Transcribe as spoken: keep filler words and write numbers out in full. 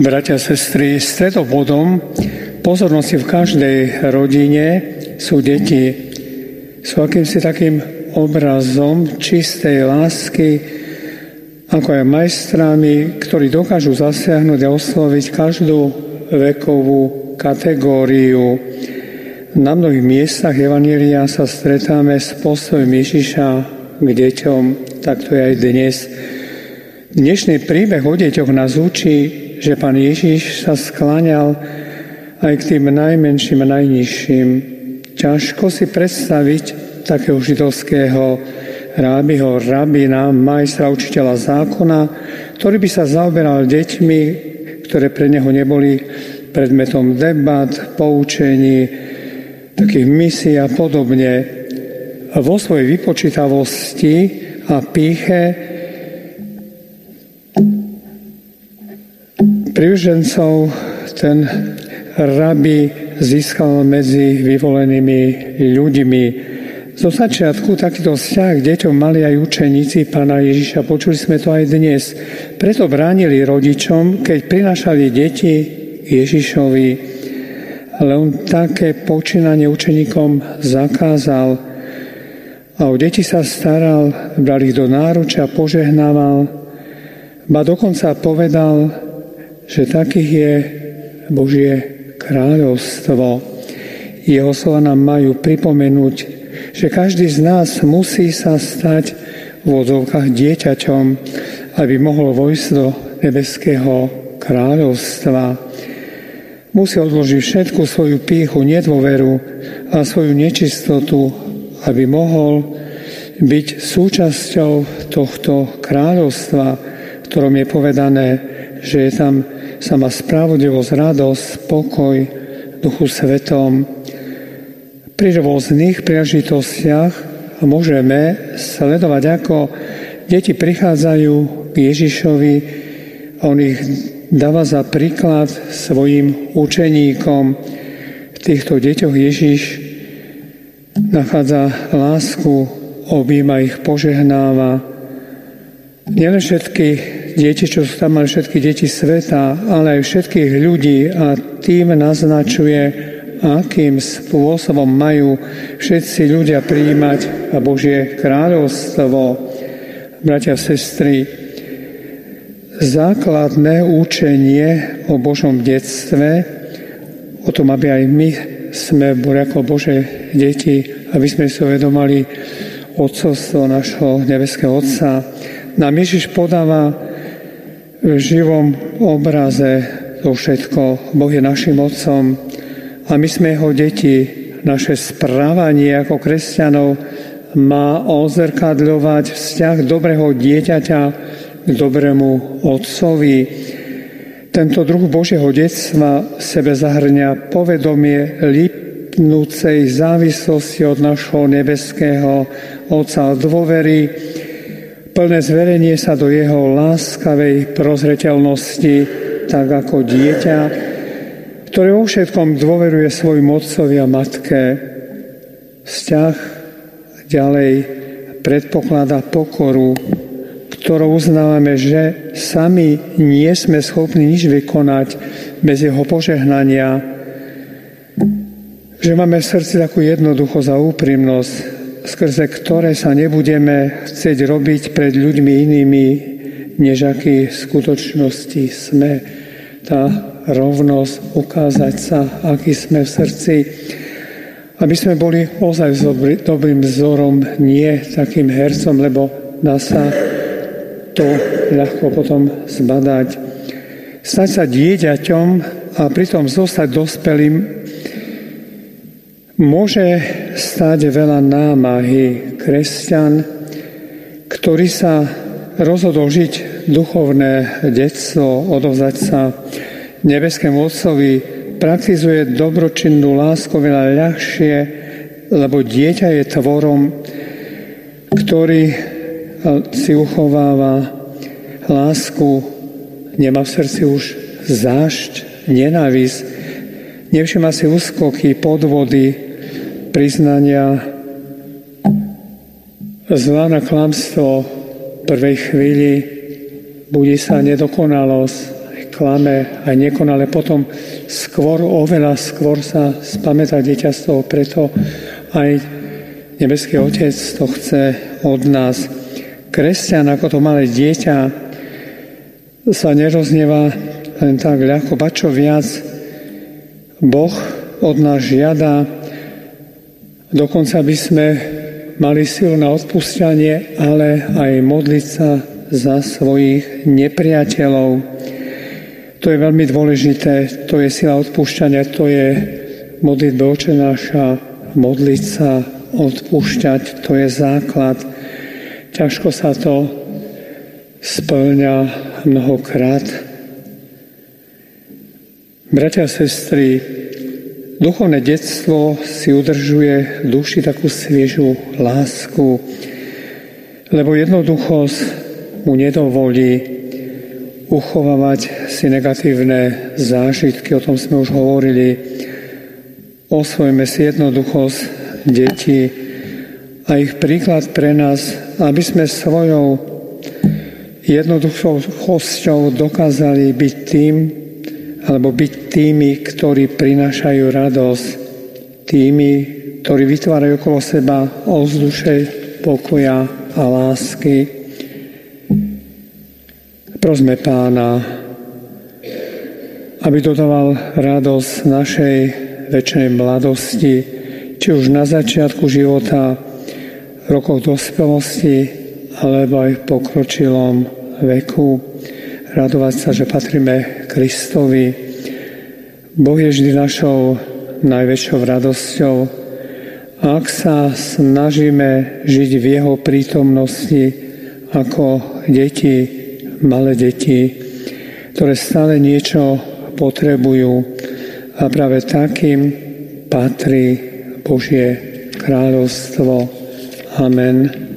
Bratia a sestry, stredobodom pozornosti v každej rodine sú deti. Sú akýmsi takým obrazom čistej lásky, ako aj majstrami, ktorí dokážu zasiahnuť a osloviť každú vekovú kategóriu. Na mnohých miestach Evanjelia sa stretáme s postojom Ježiša k deťom, tak to je aj dnes. Dnešný príbeh o deťoch nás učí, že Pán Ježiš sa skláňal aj k tým najmenším a najnižším. Ťažko si predstaviť takého židovského rábiho, rabina, majstra, učiteľa zákona, ktorý by sa zaoberal deťmi, ktoré pre neho neboli predmetom debat, poučení, takých misií a podobne. Vo svojej vypočítavosti a pýche prívržencov ten rabi získal medzi vyvolenými ľuďmi. Zo začiatku takýto vzťah k deťom mali aj učeníci Pána Ježiša. Počuli sme to aj dnes. Preto bránili rodičom, keď prinášali deti Ježišovi. Ale on také počínanie učeníkom zakázal. A o deti sa staral, bral ich do náručia, požehnával. Ba dokonca povedal, že takých je Božie kráľovstvo. Jeho slova nám majú pripomenúť, že každý z nás musí sa stať v odzovkách dieťaťom, aby mohol vojsť do nebeského kráľovstva. Musí odložiť všetku svoju pýchu, nedôveru a svoju nečistotu, aby mohol byť súčasťou tohto kráľovstva, v ktorom je povedané, že je tam sama spravodlivosť, radosť, pokoj Duchu Svetom. Pri rôznych príležitostiach môžeme sledovať, ako deti prichádzajú k Ježišovi a on ich dáva za príklad svojim učeníkom. V týchto deťoch Ježiš nachádza lásku, objíma ich, požehnáva. Nielen všetky deti, čo sú tam, ale všetky deti sveta, ale aj všetkých ľudí, a tým naznačuje, akým spôsobom majú všetci ľudia prijímať Božie kráľovstvo. Bratia a sestry, základné učenie o Božom detstve, o tom, aby aj my sme boli ako Božie deti, aby sme si uvedomali otcovstvo našho nebeského Otca, nám Ježiš podáva v živom obraze to všetko. Boh je našim Otcom a my sme Jeho deti. Naše správanie ako kresťanov má odzrkadľovať vzťah dobrého dieťaťa k dobrému Otcovi. Tento druh Božieho detstva v sebe zahrňa povedomie lipnúcej závislosti od našho nebeského Otca, dôvery, plné zverenie sa do jeho láskavej prozreteľnosti, tak ako dieťa, ktoré vo všetkom dôveruje svojim otcovi a matke. Vzťah ďalej predpokladá pokoru, ktorou uznávame, že sami nie sme schopní nič vykonať bez jeho požehnania, že máme v srdci takú jednoduchosť a úprimnosť, skrze ktoré sa nebudeme chcieť robiť pred ľuďmi inými, než aký v skutočnosti sme. Tá rovnosť, ukázať sa, aký sme v srdci, aby sme boli ozaj dobrým vzorom, nie takým hercom, lebo dá sa to ľahko potom zbadať. Stať sa dieťaťom a pritom zostať dospelým môže stáť veľa námahy. Kresťan, ktorý sa rozhodol žiť duchovné detstvo, odovzdať sa nebeskému Otcovi, praktizuje dobročinnú lásku veľa ľahšie, lebo dieťa je tvorom, ktorý si uchováva lásku, nemá v srdci už zášť, nenávisť, nevšimá si úskoky, podvody, priznania, zlá na klamstvo prvej chvíli, budí sa nedokonalosť, klame aj nekonal, ale potom skôr, oveľa skôr sa spamätá dieťa z toho, preto aj Nebeský Otec to chce od nás. Kresťan ako to malé dieťa sa neroznieva len tak ľahko, ba čo viac, Boh od nás žiada, dokonca by sme mali silu na odpúšťanie, ale aj modliť sa za svojich nepriateľov. To je veľmi dôležité, to je sila odpúšťania, to je modlitba Otče náša, modliť sa, odpúšťať, to je základ. Ťažko sa to spĺňa mnohokrát. Bratia a sestry, duchovné detstvo si udržuje v duši takú sviežu lásku, lebo jednoduchosť mu nedovolí uchovávať si negatívne zážitky, o tom sme už hovorili. Osvojme si jednoduchosť detí a ich príklad pre nás, aby sme svojou jednoduchosťou dokázali byť tým, alebo byť tými, ktorí prinášajú radosť, tými, ktorí vytvárajú okolo seba ovzdušie pokoja a lásky. Prosme Pána, aby dodával radosť našej večnej mladosti, či už na začiatku života, rokoch dospelosti, alebo aj v pokročilom veku. Radovať sa, že patríme Kristovi. Boh je vždy našou najväčšou radosťou. A ak sa snažíme žiť v jeho prítomnosti ako deti, malé deti, ktoré stále niečo potrebujú, a práve takým patrí Božie kráľovstvo. Amen.